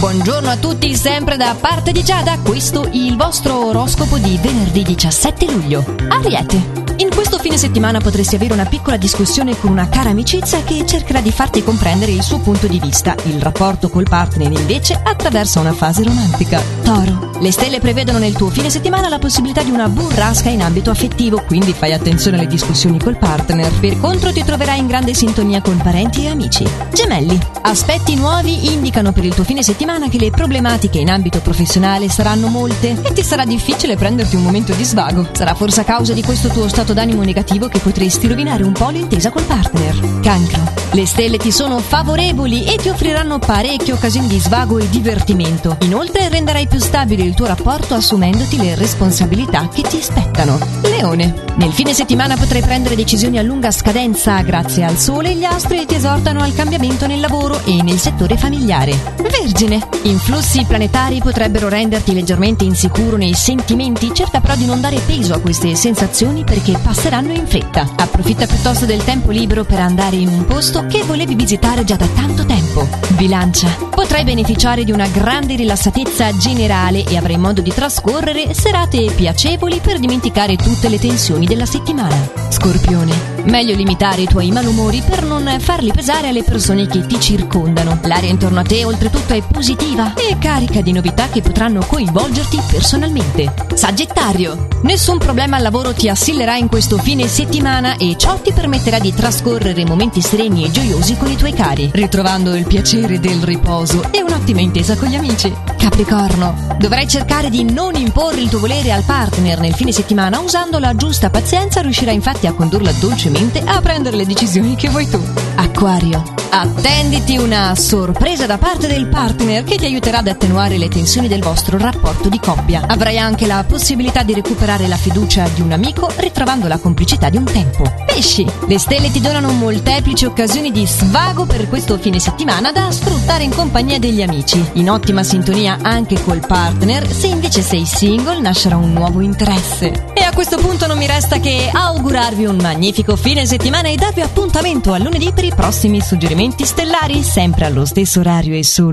buongiorno a tutti, sempre da parte di Giada. Questo è il vostro oroscopo di venerdì 17 luglio. Ariete, in questo fine settimana potresti avere una piccola discussione con una cara amicizia che cercherà di farti comprendere il suo punto di vista. Il rapporto col partner invece attraversa una fase romantica. Toro, le stelle prevedono nel tuo fine settimana la possibilità di una burrasca in ambito affettivo, quindi fai attenzione alle discussioni col partner. Per contro ti troverai in grande sintonia con parenti e amici. Gemelli, aspetti nuovi indicano per il tuo fine settimana che le problematiche in ambito professionale saranno molte e ti sarà difficile prenderti un momento di svago. Sarà forse a causa di questo tuo stato d'animo negativo che potresti rovinare un po' l'intesa col partner. Cancro, le stelle ti sono favorevoli e ti offriranno parecchie occasioni di svago e divertimento. Inoltre renderai più stabile il tuo rapporto assumendoti le responsabilità che ti spettano. Leone, nel fine settimana potrai prendere decisioni a lunga scadenza. Grazie al sole gli astri ti esortano al cambiamento nel lavoro e nel settore familiare. Vergine, influssi planetari potrebbero renderti leggermente insicuro nei sentimenti, cerca però di non dare peso a queste sensazioni perché passeranno in fretta. Approfitta piuttosto del tempo libero per andare in un posto che volevi visitare già da tanto tempo. Bilancia, potrai beneficiare di una grande rilassatezza generale e avrai modo di trascorrere serate piacevoli per dimenticare tutte le tensioni della settimana. Scorpione, meglio limitare i tuoi malumori per non farli pesare alle persone che ti circondano. L'aria intorno a te oltretutto è positiva e carica di novità che potranno coinvolgerti personalmente. Sagittario, nessun problema al lavoro ti assillerà in questo fine settimana e ciò ti permetterà di trascorrere momenti sereni e gioiosi con i tuoi cari, ritrovando il piacere del riposo e un'ottima intesa con gli amici. Capricorno, dovrai cercare di non imporre il tuo volere al partner nel fine settimana. Usando la giusta pazienza riuscirai infatti a condurla dolcemente a prendere le decisioni che vuoi tu. Acquario, attenditi una sorpresa da parte del partner che ti aiuterà ad attenuare le tensioni del vostro rapporto di coppia. Avrai anche la possibilità di recuperare la fiducia di un amico ritrovando la complicità di un tempo. Pesci, le stelle ti donano molteplici occasioni di svago per questo fine settimana da sfruttare in compagnia degli amici, in ottima sintonia anche col partner. Se invece sei single nascerà un nuovo interesse. E a questo punto non mi resta che augurarvi un magnifico fine settimana e darvi appuntamento a lunedì per i prossimi suggerimenti stellari, sempre allo stesso orario e solo